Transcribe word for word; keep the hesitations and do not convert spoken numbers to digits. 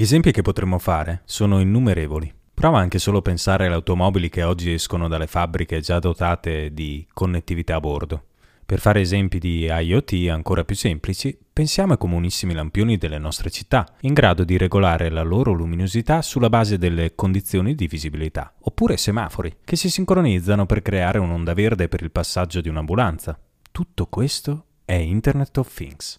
Gli esempi che potremmo fare sono innumerevoli. Prova anche solo a pensare alle automobili che oggi escono dalle fabbriche già dotate di connettività a bordo. Per fare esempi di IoT ancora più semplici, pensiamo ai comunissimi lampioni delle nostre città, in grado di regolare la loro luminosità sulla base delle condizioni di visibilità, oppure semafori, che si sincronizzano per creare un'onda verde per il passaggio di un'ambulanza. Tutto questo è Internet of Things.